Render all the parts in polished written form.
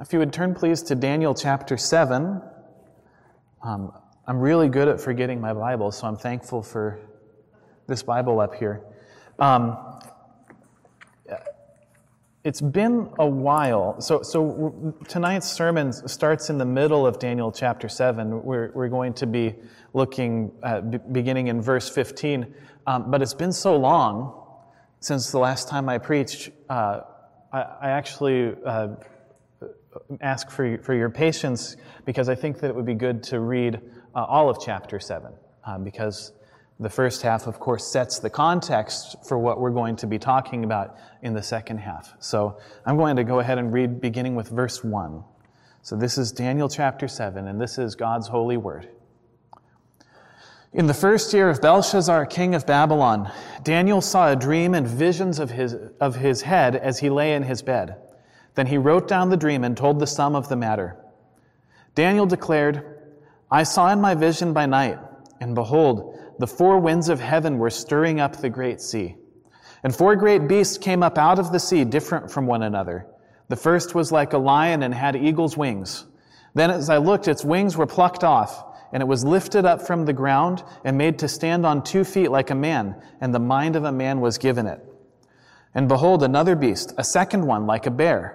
If you would turn, please, to Daniel chapter 7. I'm really good at forgetting my Bible, so I'm thankful for this Bible up here. It's been a while. So tonight's sermon starts in the middle of Daniel chapter 7. We're going to be looking, beginning in verse 15. But it's been so long since the last time I preached, I actually... ask for your patience, because I think that it would be good to read all of chapter 7, because the first half, of course, sets the context for what we're going to be talking about in the second half. So I'm going to go ahead and read beginning with verse 1. So this is Daniel chapter 7, and this is God's holy word. In the first year of Belshazzar, king of Babylon, Daniel saw a dream and visions of his head as he lay in his bed. Then he wrote down the dream and told the sum of the matter. Daniel declared, I saw in my vision by night, and behold, the four winds of heaven were stirring up the great sea. And four great beasts came up out of the sea, different from one another. The first was like a lion and had eagle's wings. Then as I looked, its wings were plucked off, and it was lifted up from the ground and made to stand on 2 feet like a man, and the mind of a man was given it. And behold, another beast, a second one like a bear.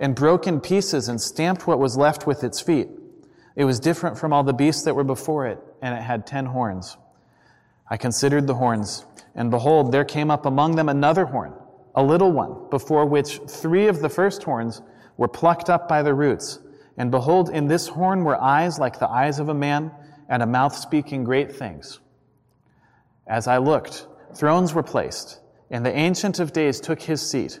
and broke in pieces and stamped what was left with its feet. It was different from all the beasts that were before it, and it had 10 horns. I considered the horns, and behold, there came up among them another horn, a little one, before which 3 of the first horns were plucked up by the roots. And behold, in this horn were eyes like the eyes of a man, and a mouth speaking great things. As I looked, thrones were placed, and the Ancient of Days took his seat.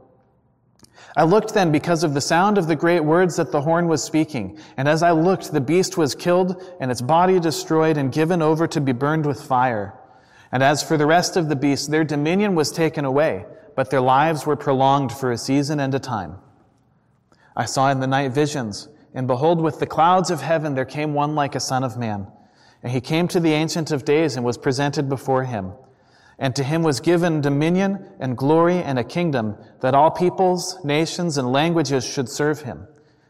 I looked then because of the sound of the great words that the horn was speaking. And as I looked, the beast was killed, and its body destroyed and given over to be burned with fire. And as for the rest of the beasts, their dominion was taken away, but their lives were prolonged for a season and a time. I saw in the night visions, and behold, with the clouds of heaven there came one like a son of man. And he came to the Ancient of Days and was presented before him. And to him was given dominion and glory and a kingdom, that all peoples, nations, and languages should serve him.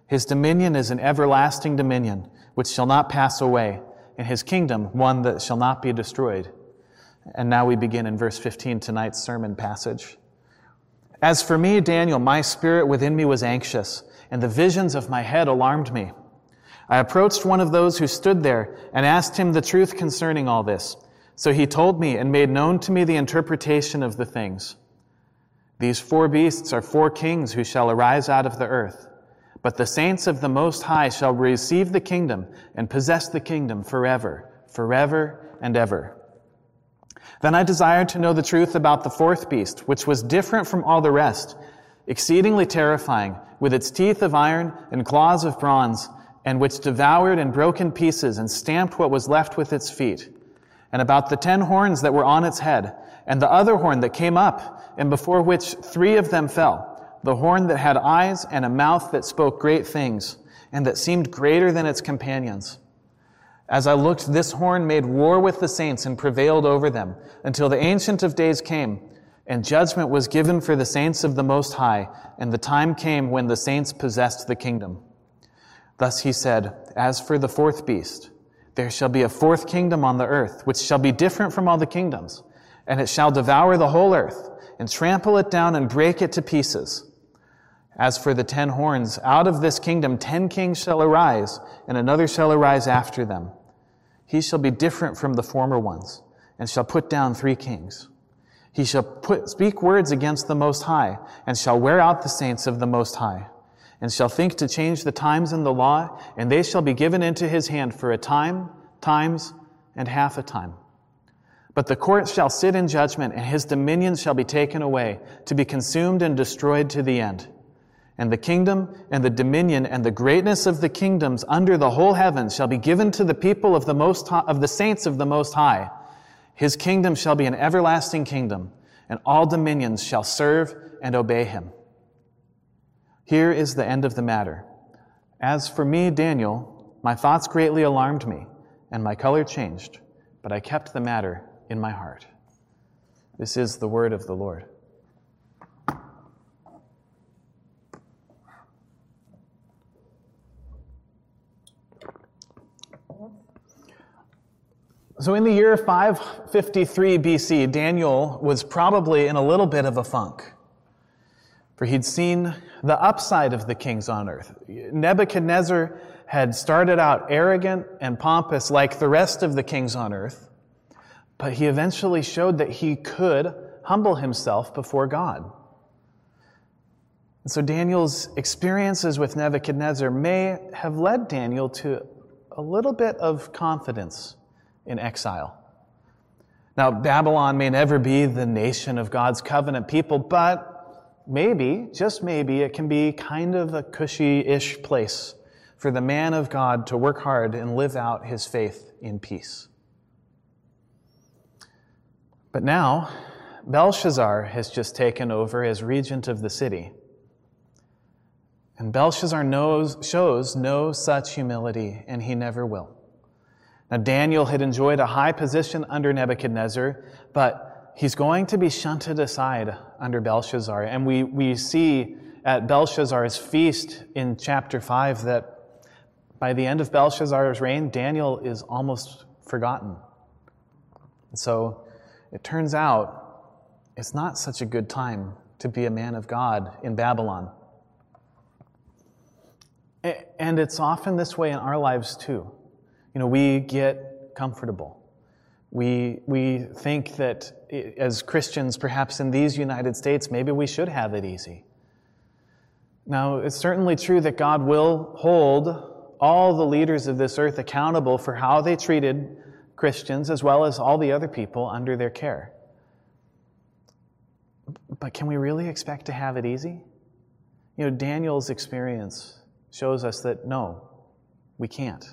His dominion is an everlasting dominion, which shall not pass away, and his kingdom one that shall not be destroyed. And now we begin in verse 15, tonight's sermon passage. As for me, Daniel, my spirit within me was anxious, and the visions of my head alarmed me. I approached one of those who stood there and asked him the truth concerning all this. So he told me and made known to me the interpretation of the things. These 4 beasts are 4 kings who shall arise out of the earth. But the saints of the Most High shall receive the kingdom and possess the kingdom forever, forever and ever. Then I desired to know the truth about the 4th beast, which was different from all the rest, exceedingly terrifying, with its teeth of iron and claws of bronze, and which devoured and broke in pieces and stamped what was left with its feet. And about the 10 horns that were on its head, and the other horn that came up, and before which 3 of them fell, the horn that had eyes and a mouth that spoke great things, and that seemed greater than its companions. As I looked, this horn made war with the saints and prevailed over them, until the Ancient of Days came, and judgment was given for the saints of the Most High, and the time came when the saints possessed the kingdom. Thus he said, As for the 4th beast, there shall be a 4th kingdom on the earth, which shall be different from all the kingdoms, and it shall devour the whole earth, and trample it down and break it to pieces. As for the 10 horns, out of this kingdom 10 kings shall arise, and another shall arise after them. He shall be different from the former ones, and shall put down 3 kings. He shall speak words against the Most High, and shall wear out the saints of the Most High, and shall think to change the times and the law, and they shall be given into his hand for a time, times, and half a time. But the court shall sit in judgment, and his dominion shall be taken away, to be consumed and destroyed to the end. And the kingdom and the dominion and the greatness of the kingdoms under the whole heaven shall be given to the people of the Most High, of the saints of the Most High. His kingdom shall be an everlasting kingdom, and all dominions shall serve and obey him. Here is the end of the matter. As for me, Daniel, my thoughts greatly alarmed me, and my color changed, but I kept the matter in my heart. This is the word of the Lord. So in the year 553 BC, Daniel was probably in a little bit of a funk, for he'd seen the upside of the kings on earth. Nebuchadnezzar had started out arrogant and pompous like the rest of the kings on earth, but he eventually showed that he could humble himself before God. And so Daniel's experiences with Nebuchadnezzar may have led Daniel to a little bit of confidence in exile. Now, Babylon may never be the nation of God's covenant people, but maybe, just maybe, it can be kind of a cushy-ish place for the man of God to work hard and live out his faith in peace. But now, Belshazzar has just taken over as regent of the city. And Belshazzar shows no such humility, and he never will. Now, Daniel had enjoyed a high position under Nebuchadnezzar, but he's going to be shunted aside under Belshazzar. And we see at Belshazzar's feast in chapter 5 that by the end of Belshazzar's reign, Daniel is almost forgotten. And so it turns out it's not such a good time to be a man of God in Babylon. And it's often this way in our lives, too. You know, we get comfortable. We think that as Christians, perhaps in these United States, maybe we should have it easy. Now, it's certainly true that God will hold all the leaders of this earth accountable for how they treated Christians as well as all the other people under their care. But can we really expect to have it easy? You know, Daniel's experience shows us that no, we can't.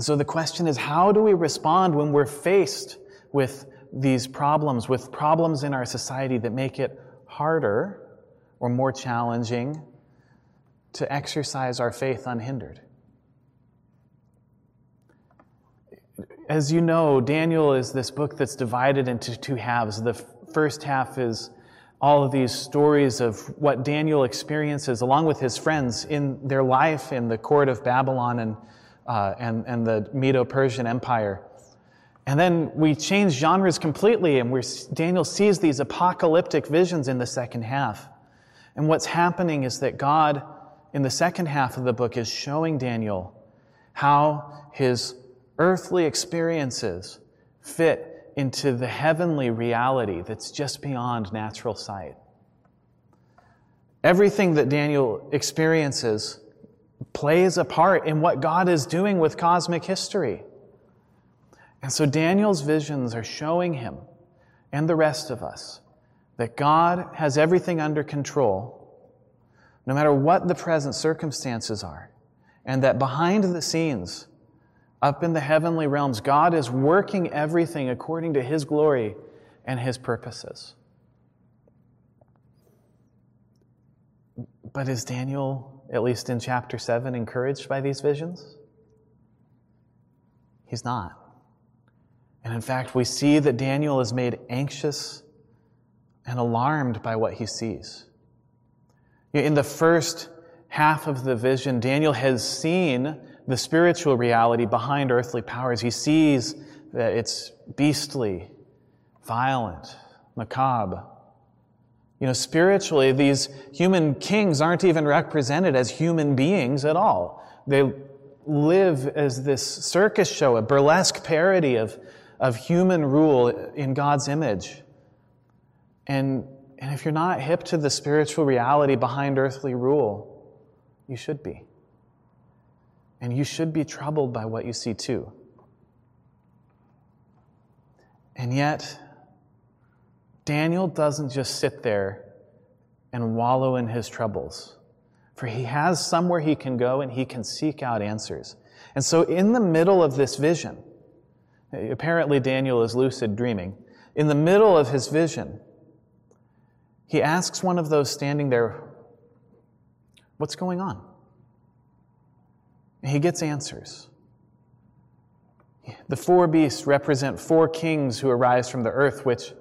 So the question is, how do we respond when we're faced with these problems, with problems in our society that make it harder or more challenging to exercise our faith unhindered? As you know, Daniel is this book that's divided into two halves. The first half is all of these stories of what Daniel experiences along with his friends in their life in the court of Babylon and the Medo-Persian Empire. And then we change genres completely, and Daniel sees these apocalyptic visions in the second half. And what's happening is that God, in the second half of the book, is showing Daniel how his earthly experiences fit into the heavenly reality that's just beyond natural sight. Everything that Daniel experiences plays a part in what God is doing with cosmic history. And so Daniel's visions are showing him and the rest of us that God has everything under control, no matter what the present circumstances are, and that behind the scenes, up in the heavenly realms, God is working everything according to his glory and his purposes. But is Daniel, at least in chapter 7, encouraged by these visions? He's not. And in fact, we see that Daniel is made anxious and alarmed by what he sees. In the first half of the vision, Daniel has seen the spiritual reality behind earthly powers. He sees that it's beastly, violent, macabre. You know, spiritually, these human kings aren't even represented as human beings at all. They live as this circus show, a burlesque parody of human rule in God's image. And if you're not hip to the spiritual reality behind earthly rule, you should be. And you should be troubled by what you see too. And yet, Daniel doesn't just sit there and wallow in his troubles, for he has somewhere he can go and he can seek out answers. And so in the middle of this vision, apparently Daniel is lucid dreaming, in the middle of his vision, he asks one of those standing there, what's going on? And he gets answers. The four beasts represent four kings who arise from the earth, which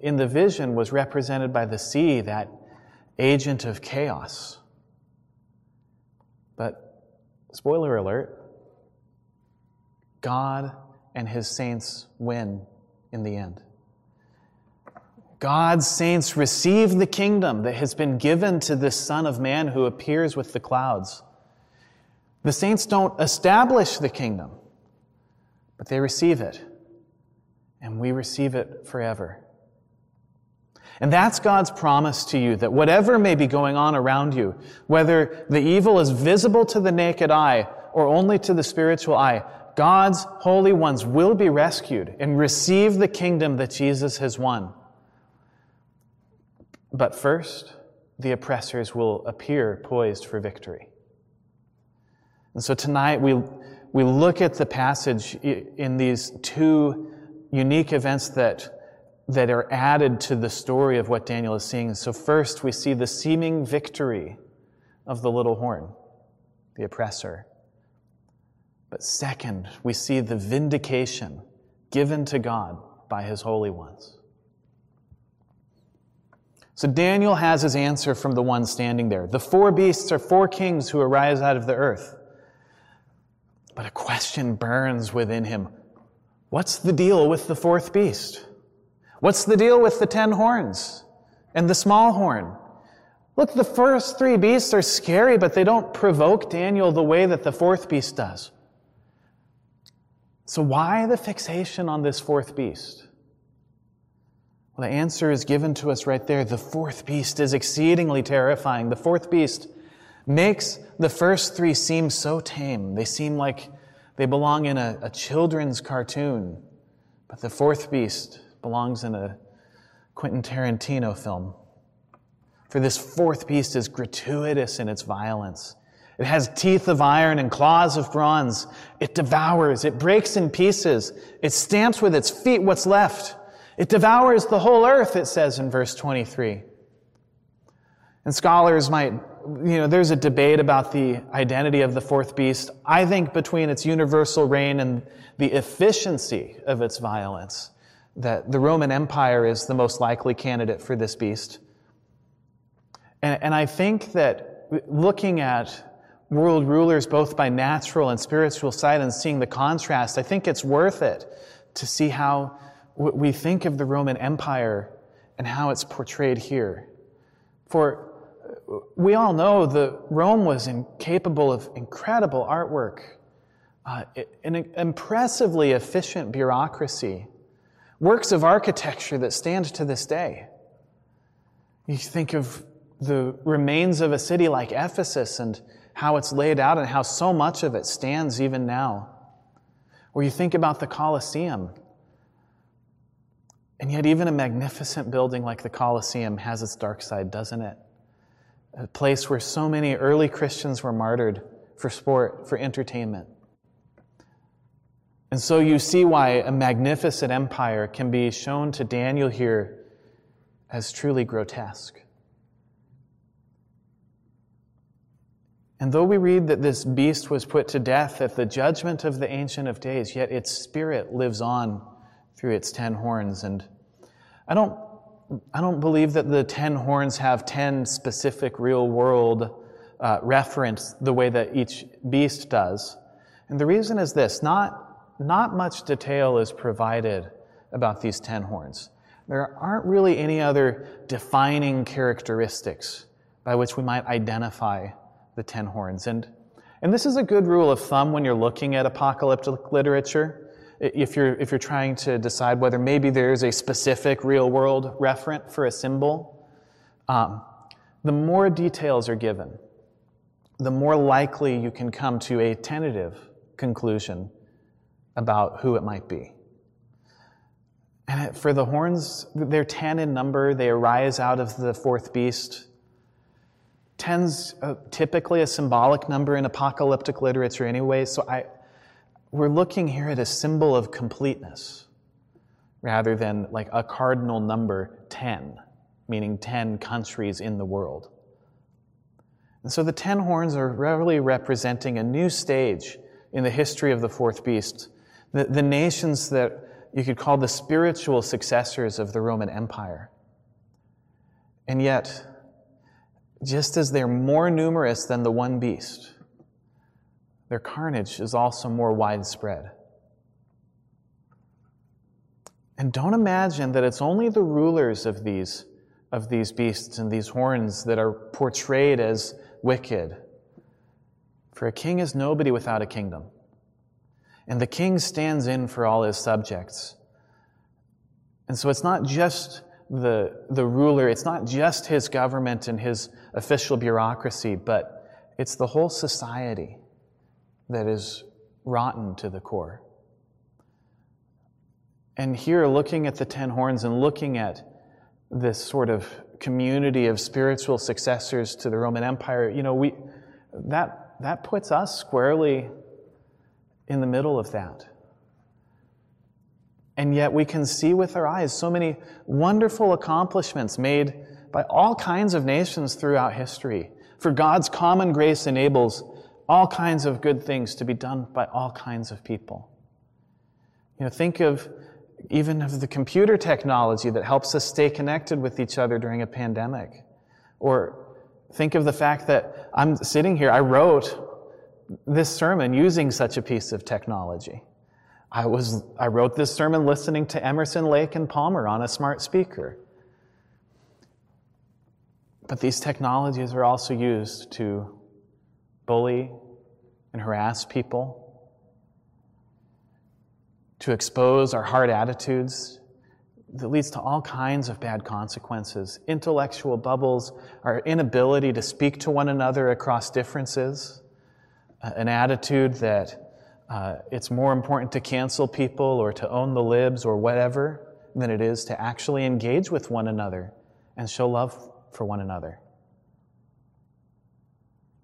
in the vision was represented by the sea, that agent of chaos. But, spoiler alert, God and his saints win in the end. God's saints receive the kingdom that has been given to this Son of Man who appears with the clouds. The saints don't establish the kingdom, but they receive it, and we receive it forever. And that's God's promise to you, that whatever may be going on around you, whether the evil is visible to the naked eye or only to the spiritual eye, God's holy ones will be rescued and receive the kingdom that Jesus has won. But first, the oppressors will appear poised for victory. And so tonight we look at the passage in these two unique events that are added to the story of what Daniel is seeing. So first we see the seeming victory of the little horn, the oppressor. But second, we see the vindication given to God by his holy ones. So Daniel has his answer from the one standing there. The four beasts are four kings who arise out of the earth. But a question burns within him. What's the deal with the fourth beast? What's the deal with the 10 horns and the small horn? Look, the first 3 beasts are scary, but they don't provoke Daniel the way that the fourth beast does. So why the fixation on this fourth beast? Well, the answer is given to us right there. The fourth beast is exceedingly terrifying. The fourth beast makes the first 3 seem so tame. They seem like they belong in a children's cartoon. But the fourth beast belongs in a Quentin Tarantino film. For this fourth beast is gratuitous in its violence. It has teeth of iron and claws of bronze. It devours. It breaks in pieces. It stamps with its feet what's left. It devours the whole earth, it says in verse 23. And scholars might, there's a debate about the identity of the fourth beast, I think, between its universal reign and the efficiency of its violence, that the Roman Empire is the most likely candidate for this beast. And I think that looking at world rulers both by natural and spiritual side and seeing the contrast, I think it's worth it to see how we think of the Roman Empire and how it's portrayed here. For we all know that Rome was capable of incredible artwork, an impressively efficient bureaucracy, works of architecture that stand to this day. You think of the remains of a city like Ephesus and how it's laid out and how so much of it stands even now. Or you think about the Colosseum. And yet even a magnificent building like the Colosseum has its dark side, doesn't it? A place where so many early Christians were martyred for sport, for entertainment. And so you see why a magnificent empire can be shown to Daniel here as truly grotesque. And though we read that this beast was put to death at the judgment of the Ancient of Days, yet its spirit lives on through its 10 horns. And I don't believe that the 10 horns have 10 specific real-world reference the way that each beast does. And the reason is this, not much detail is provided about these 10 horns. There aren't really any other defining characteristics by which we might identify the 10 horns. And this is a good rule of thumb when you're looking at apocalyptic literature, if you're trying to decide whether maybe there's a specific real-world referent for a symbol, the more details are given, the more likely you can come to a tentative conclusion about who it might be. And for the horns, they're 10 in number. They arise out of the fourth beast. 10's typically a symbolic number in apocalyptic literature anyway, so we're looking here at a symbol of completeness rather than like a cardinal number 10, meaning 10 countries in the world. And so the 10 horns are really representing a new stage in the history of the fourth beast, the nations that you could call the spiritual successors of the Roman Empire. And yet, just as they're more numerous than the one beast, their carnage is also more widespread. And don't imagine that it's only the rulers of these beasts and these horns that are portrayed as wicked. For a king is nobody without a kingdom. And the king stands in for all his subjects. And so it's not just the ruler, it's not just his government and his official bureaucracy, but it's the whole society that is rotten to the core. And here, looking at the 10 horns and looking at this sort of community of spiritual successors to the Roman Empire, that puts us squarely in the middle of that. And yet we can see with our eyes so many wonderful accomplishments made by all kinds of nations throughout history. For God's common grace enables all kinds of good things to be done by all kinds of people. Think of even of the computer technology that helps us stay connected with each other during a pandemic. Or think of the fact that I'm sitting here, I wrote this sermon using such a piece of technology. I wrote this sermon listening to Emerson, Lake, and Palmer on a smart speaker. But these technologies are also used to bully and harass people, to expose our hard attitudes that leads to all kinds of bad consequences. Intellectual bubbles, our inability to speak to one another across differences, an attitude that it's more important to cancel people or to own the libs or whatever than it is to actually engage with one another and show love for one another.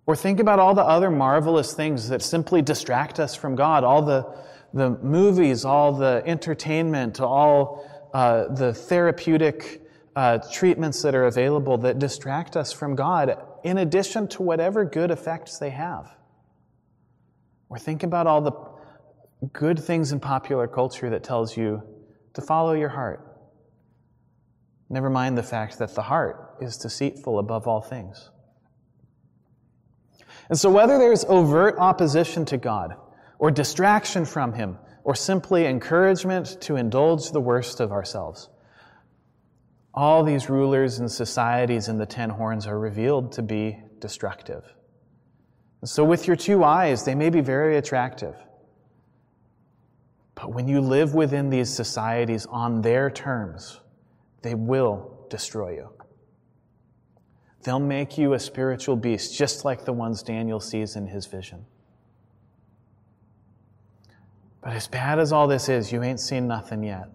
Or think about all the other marvelous things that simply distract us from God, all the movies, all the entertainment, all the therapeutic treatments that are available that distract us from God, in addition to whatever good effects they have. Or think about all the good things in popular culture that tells you to follow your heart. Never mind the fact that the heart is deceitful above all things. And so whether there's overt opposition to God, or distraction from Him, or simply encouragement to indulge the worst of ourselves, all these rulers and societies in the 10 horns are revealed to be destructive. So with your two eyes, they may be very attractive. But when you live within these societies on their terms, they will destroy you. They'll make you a spiritual beast, just like the ones Daniel sees in his vision. But as bad as all this is, you ain't seen nothing yet,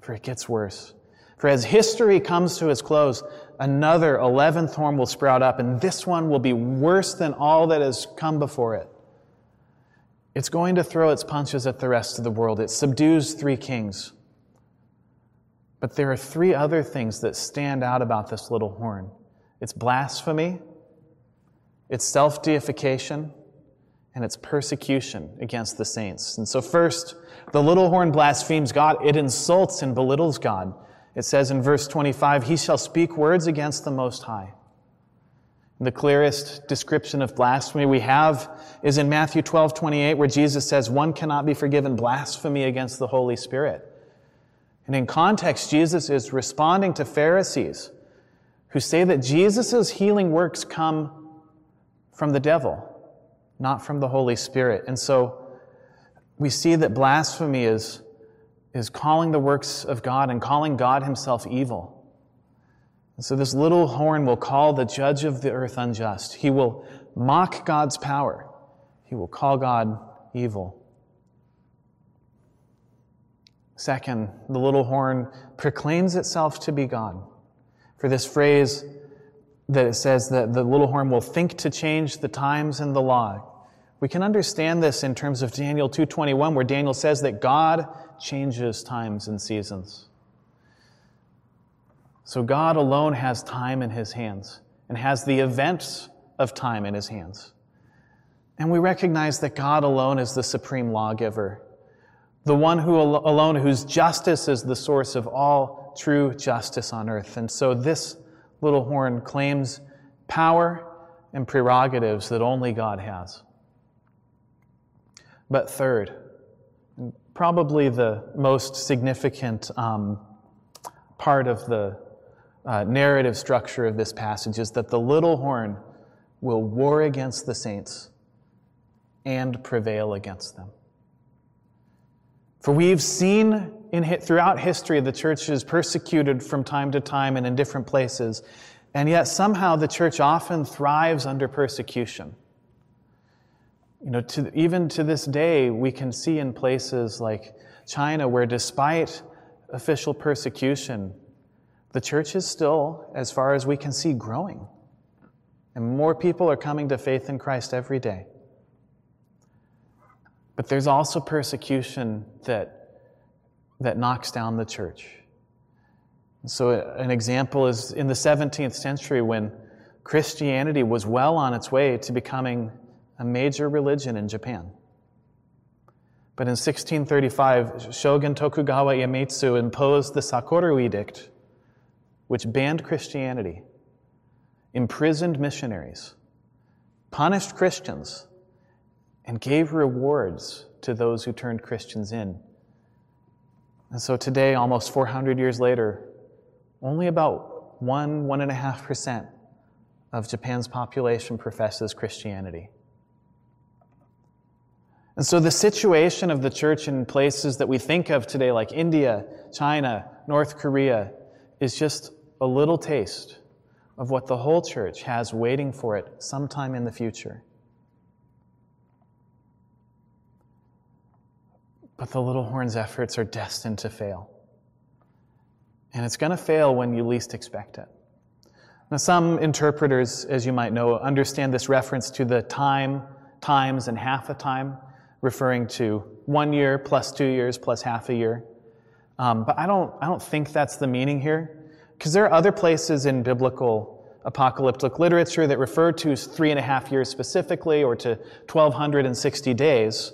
for it gets worse. For as history comes to its close, another 11th horn will sprout up, and this one will be worse than all that has come before it. It's going to throw its punches at the rest of the world. It subdues 3 kings. But there are 3 other things that stand out about this little horn. It's blasphemy, it's self-deification, and it's persecution against the saints. And so first, the little horn blasphemes God. It insults and belittles God. It says in verse 25, "He shall speak words against the Most High." The clearest description of blasphemy we have is in Matthew 12:28, where Jesus says, "One cannot be forgiven blasphemy against the Holy Spirit." And in context, Jesus is responding to Pharisees who say that Jesus' healing works come from the devil, not from the Holy Spirit. And so we see that blasphemy is calling the works of God and calling God himself evil. And so this little horn will call the judge of the earth unjust. He will mock God's power. He will call God evil. Second, the little horn proclaims itself to be God. For this phrase that it says that the little horn will think to change the times and the law, we can understand this in terms of Daniel 2:21, where Daniel says that God changes times and seasons. So God alone has time in his hands and has the events of time in his hands. And we recognize that God alone is the supreme lawgiver, the one who alone whose justice is the source of all true justice on earth. And so this little horn claims power and prerogatives that only God has. But third, probably the most significant part of the narrative structure of this passage is that the little horn will war against the saints and prevail against them. For we've seen throughout history the church is persecuted from time to time and in different places, and yet somehow the church often thrives under persecution. You know, even to this day, we can see in places like China where despite official persecution, the church is still, as far as we can see, growing. And more people are coming to faith in Christ every day. But there's also persecution that knocks down the church. And so an example is in the 17th century when Christianity was well on its way to becoming a major religion in Japan. But in 1635, Shogun Tokugawa Iemitsu imposed the Sakoku Edict, which banned Christianity, imprisoned missionaries, punished Christians, and gave rewards to those who turned Christians in. And so today, almost 400 years later, only about 1.5% of Japan's population professes Christianity. And so the situation of the church in places that we think of today, like India, China, North Korea, is just a little taste of what the whole church has waiting for it sometime in the future. But the little horn's efforts are destined to fail. And it's going to fail when you least expect it. Now, some interpreters, as you might know, understand this reference to the time, times, and half a time, referring to 1 year plus 2 years plus half a year. But I don't think that's the meaning here, because there are other places in biblical apocalyptic literature that refer to 3.5 years specifically or to 1,260 days.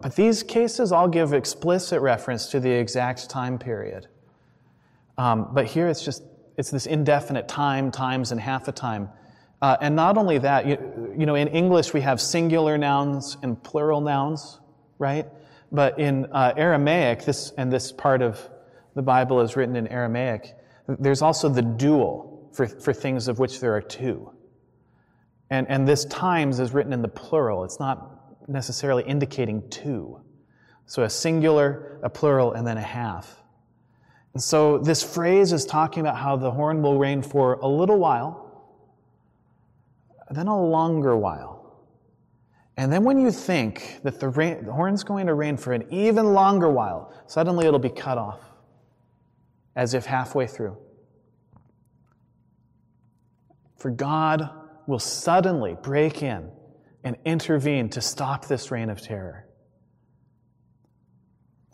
But these cases all give explicit reference to the exact time period. But here it's this indefinite time, times, and half a time. And not only that, you know, in English we have singular nouns and plural nouns, right? But in Aramaic, this part of the Bible is written in Aramaic, there's also the dual for things of which there are two. And this times is written in the plural. It's not necessarily indicating two. So a singular, a plural, and then a half. And so this phrase is talking about how the horn will reign for a little while, then a longer while. And then when you think that the horn's going to reign for an even longer while, suddenly it'll be cut off, as if halfway through. For God will suddenly break in and intervene to stop this reign of terror.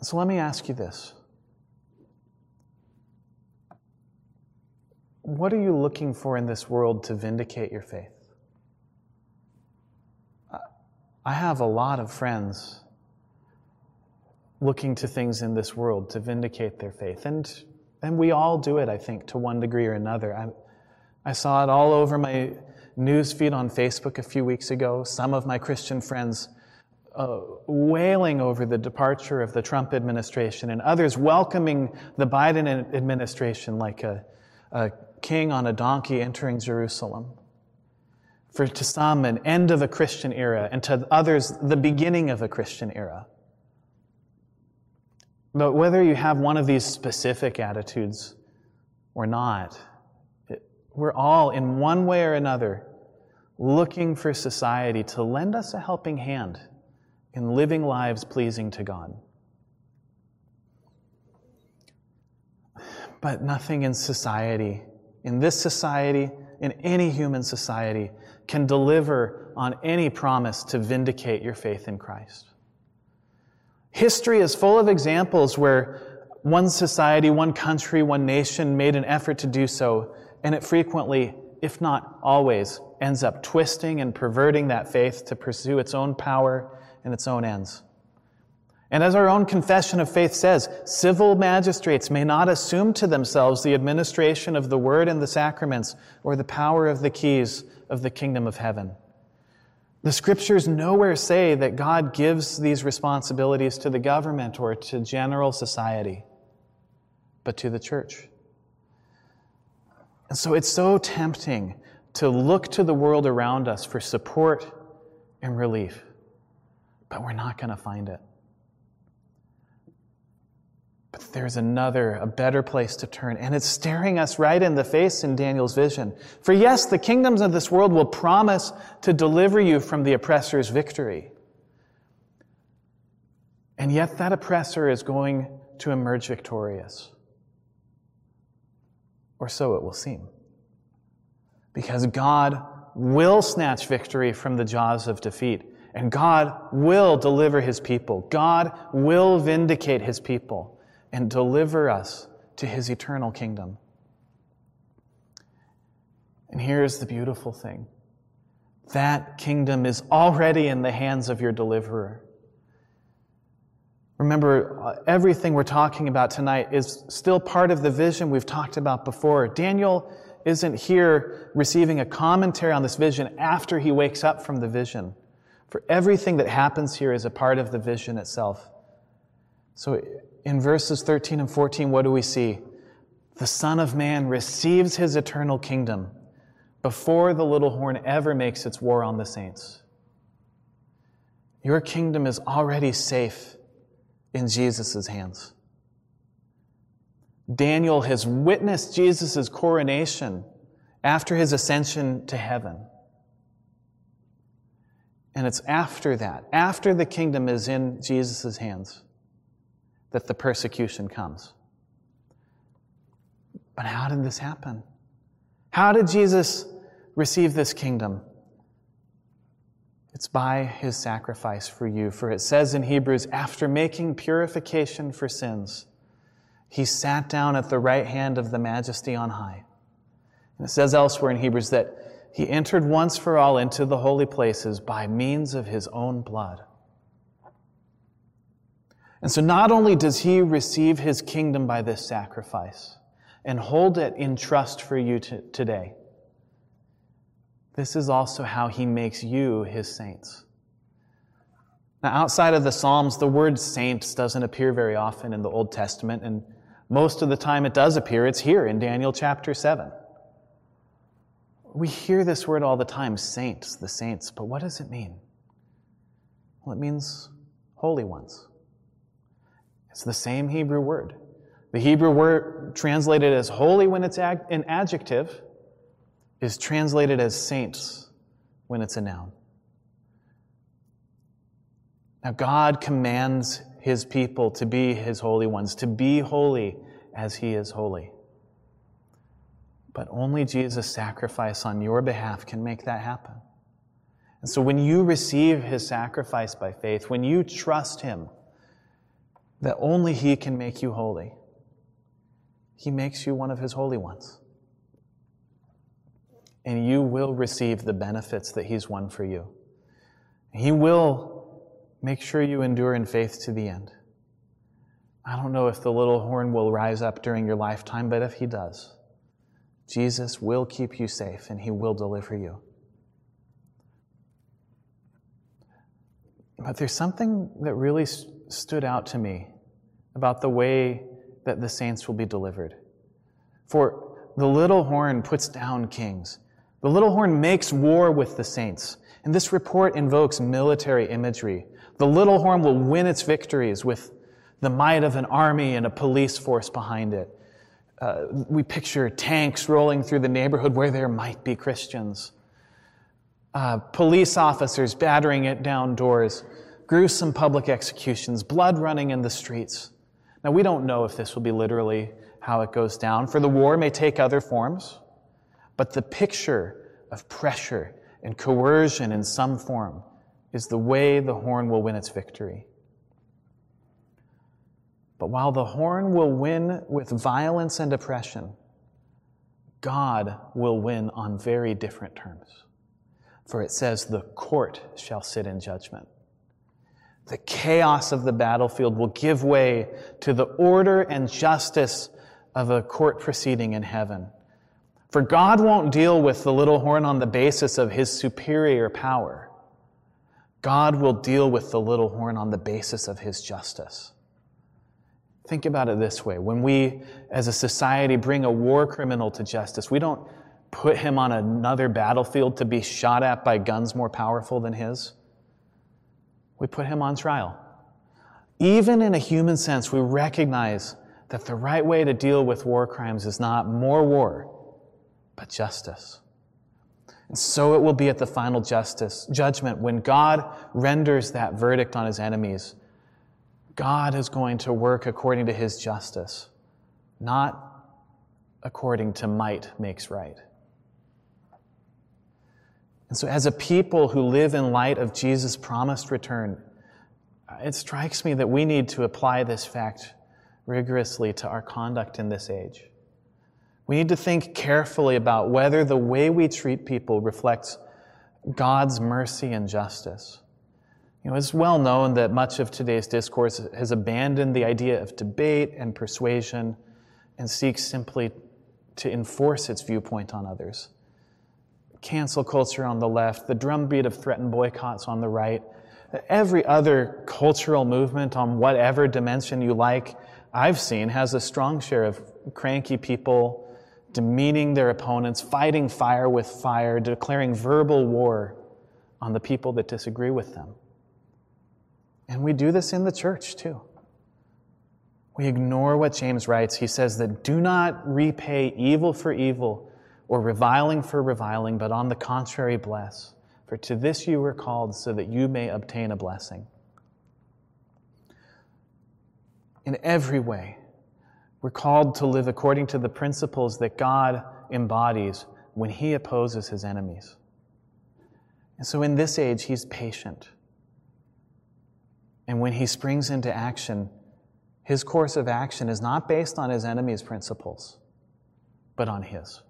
So let me ask you this. What are you looking for in this world to vindicate your faith? I have a lot of friends looking to things in this world to vindicate their faith. And we all do it, I think, to one degree or another. I saw it all over my news feed on Facebook a few weeks ago. Some of my Christian friends wailing over the departure of the Trump administration and others welcoming the Biden administration like a king on a donkey entering Jerusalem. For to some, an end of a Christian era, and to others, the beginning of a Christian era. But whether you have one of these specific attitudes or not, we're all, in one way or another, looking for society to lend us a helping hand in living lives pleasing to God. But nothing in society, in this society, in any human society, can deliver on any promise to vindicate your faith in Christ. History is full of examples where one society, one country, one nation made an effort to do so, and it frequently, if not always, ends up twisting and perverting that faith to pursue its own power and its own ends. And as our own confession of faith says, civil magistrates may not assume to themselves the administration of the word and the sacraments or the power of the keys of the kingdom of heaven. The scriptures nowhere say that God gives these responsibilities to the government or to general society, but to the church. And so it's so tempting to look to the world around us for support and relief, but we're not going to find it. But there's another, a better place to turn, and it's staring us right in the face in Daniel's vision. For yes, the kingdoms of this world will promise to deliver you from the oppressor's victory. And yet that oppressor is going to emerge victorious. Or so it will seem. Because God will snatch victory from the jaws of defeat, and God will deliver His people. God will vindicate His people and deliver us to His eternal kingdom. And here's the beautiful thing. That kingdom is already in the hands of your deliverer. Remember, everything we're talking about tonight is still part of the vision we've talked about before. Daniel isn't here receiving a commentary on this vision after he wakes up from the vision. For everything that happens here is a part of the vision itself. So in verses 13 and 14, what do we see? The Son of Man receives His eternal kingdom before the little horn ever makes its war on the saints. Your kingdom is already safe in Jesus' hands. Daniel has witnessed Jesus' coronation after His ascension to heaven. And it's after that, after the kingdom is in Jesus' hands, that the persecution comes. But how did this happen? How did Jesus receive this kingdom? It's by His sacrifice for you. For it says in Hebrews, after making purification for sins, He sat down at the right hand of the Majesty on high. And it says elsewhere in Hebrews that He entered once for all into the holy places by means of His own blood. And so not only does He receive His kingdom by this sacrifice and hold it in trust for you today, this is also how He makes you His saints. Now, outside of the Psalms, the word saints doesn't appear very often in the Old Testament, and most of the time it does appear, it's here in Daniel chapter 7. We hear this word all the time, saints, the saints, but what does it mean? Well, it means holy ones. It's the same Hebrew word. The Hebrew word translated as holy when it's an adjective is translated as saints when it's a noun. Now God commands His people to be His holy ones, to be holy as He is holy. But only Jesus' sacrifice on your behalf can make that happen. And so when you receive His sacrifice by faith, when you trust Him, that only He can make you holy, He makes you one of His holy ones. And you will receive the benefits that He's won for you. He will make sure you endure in faith to the end. I don't know if the little horn will rise up during your lifetime, but if he does, Jesus will keep you safe and He will deliver you. But there's something that really stood out to me about the way that the saints will be delivered. For the little horn puts down kings. The little horn makes war with the saints. And this report invokes military imagery. The little horn will win its victories with the might of an army and a police force behind it. We picture tanks rolling through the neighborhood where there might be Christians. Police officers battering it down doors, gruesome public executions, blood running in the streets. Now, we don't know if this will be literally how it goes down, for the war may take other forms, but the picture of pressure and coercion in some form is the way the horn will win its victory. But while the horn will win with violence and oppression, God will win on very different terms. For it says, the court shall sit in judgment. The chaos of the battlefield will give way to the order and justice of a court proceeding in heaven. For God won't deal with the little horn on the basis of his superior power. God will deal with the little horn on the basis of his justice. Think about it this way. When we, as a society, bring a war criminal to justice, we don't put him on another battlefield to be shot at by guns more powerful than his. We put him on trial. Even in a human sense, we recognize that the right way to deal with war crimes is not more war, but justice. And so it will be at the final judgment when God renders that verdict on his enemies. God is going to work according to his justice, not according to might makes right. And so as a people who live in light of Jesus' promised return, it strikes me that we need to apply this fact rigorously to our conduct in this age. We need to think carefully about whether the way we treat people reflects God's mercy and justice. You know, it's well known that much of today's discourse has abandoned the idea of debate and persuasion and seeks simply to enforce its viewpoint on others. Cancel culture on the left, the drumbeat of threatened boycotts on the right, every other cultural movement on whatever dimension you like, I've seen, has a strong share of cranky people demeaning their opponents, fighting fire with fire, declaring verbal war on the people that disagree with them. And we do this in the church too. We ignore what James writes. He says that do not repay evil for evil, or reviling for reviling, but on the contrary bless. For to this you were called, so that you may obtain a blessing. In every way, we're called to live according to the principles that God embodies when he opposes his enemies. And so in this age, he's patient. And when he springs into action, his course of action is not based on his enemies' principles, but on his.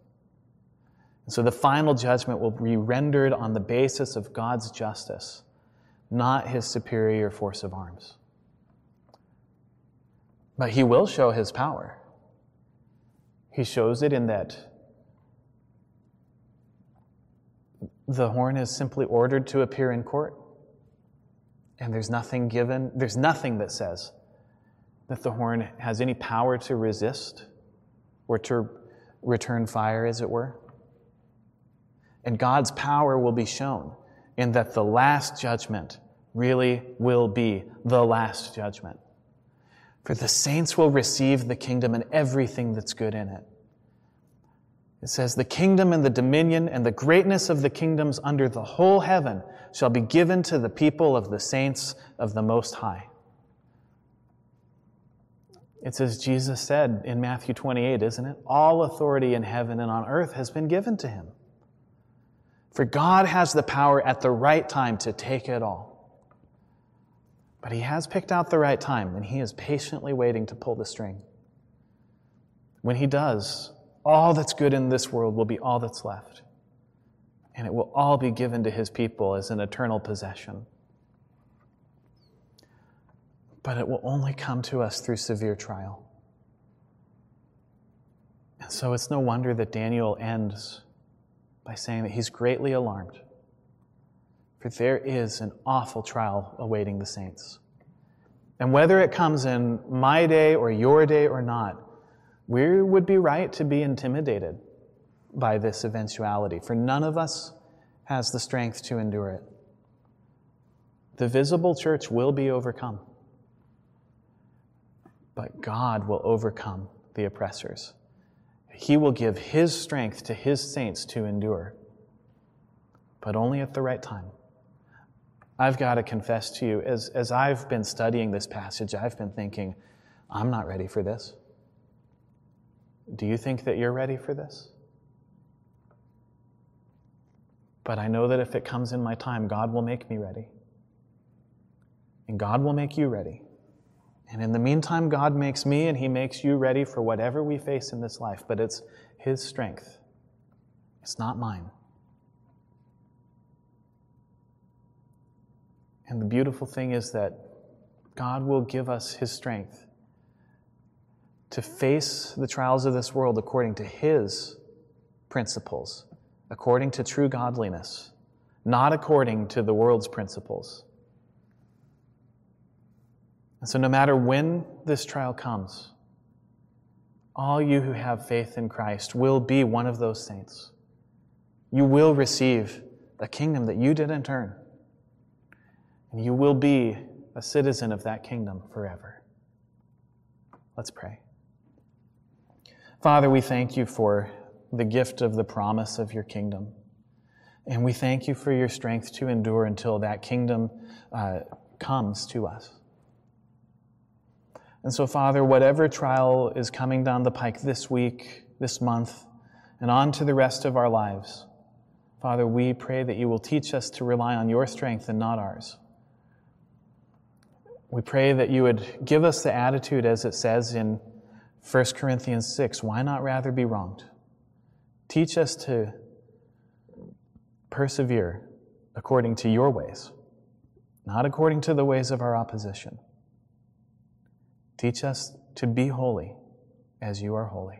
So the final judgment will be rendered on the basis of God's justice, not his superior force of arms. But he will show his power. He shows it in that the horn is simply ordered to appear in court, and there's nothing that says that the horn has any power to resist or to return fire, as it were. And God's power will be shown in that the last judgment really will be the last judgment. For the saints will receive the kingdom and everything that's good in it. It says, the kingdom and the dominion and the greatness of the kingdoms under the whole heaven shall be given to the people of the saints of the Most High. It's as Jesus said in Matthew 28, isn't it? All authority in heaven and on earth has been given to him. For God has the power at the right time to take it all. But he has picked out the right time, and he is patiently waiting to pull the string. When he does, all that's good in this world will be all that's left, and it will all be given to his people as an eternal possession. But it will only come to us through severe trial. And so it's no wonder that Daniel ends by saying that he's greatly alarmed, for there is an awful trial awaiting the saints. And whether it comes in my day or your day or not, we would be right to be intimidated by this eventuality, for none of us has the strength to endure it. The visible church will be overcome. but God will overcome the oppressors. He will give his strength to his saints to endure, but only at the right time. I've got to confess to you, as I've been studying this passage, I've been thinking, I'm not ready for this. Do you think that you're ready for this? But I know that if it comes in my time, God will make me ready. And God will make you ready. And in the meantime, God makes me and he makes you ready for whatever we face in this life, but it's his strength. It's not mine. And the beautiful thing is that God will give us his strength to face the trials of this world according to his principles, according to true godliness, not according to the world's principles. And so no matter when this trial comes, all you who have faith in Christ will be one of those saints. You will receive a kingdom that you didn't earn. And you will be a citizen of that kingdom forever. Let's pray. Father, we thank you for the gift of the promise of your kingdom. And we thank you for your strength to endure until that kingdom comes to us. And so, Father, whatever trial is coming down the pike this week, this month, and on to the rest of our lives, Father, we pray that you will teach us to rely on your strength and not ours. We pray that you would give us the attitude, as it says in 1 Corinthians 6, why not rather be wronged? Teach us to persevere according to your ways, not according to the ways of our opposition. Teach us to be holy as you are holy.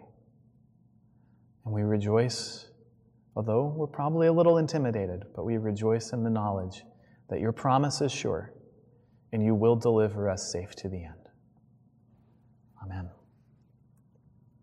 And we rejoice, although we're probably a little intimidated, but we rejoice in the knowledge that your promise is sure and you will deliver us safe to the end. Amen.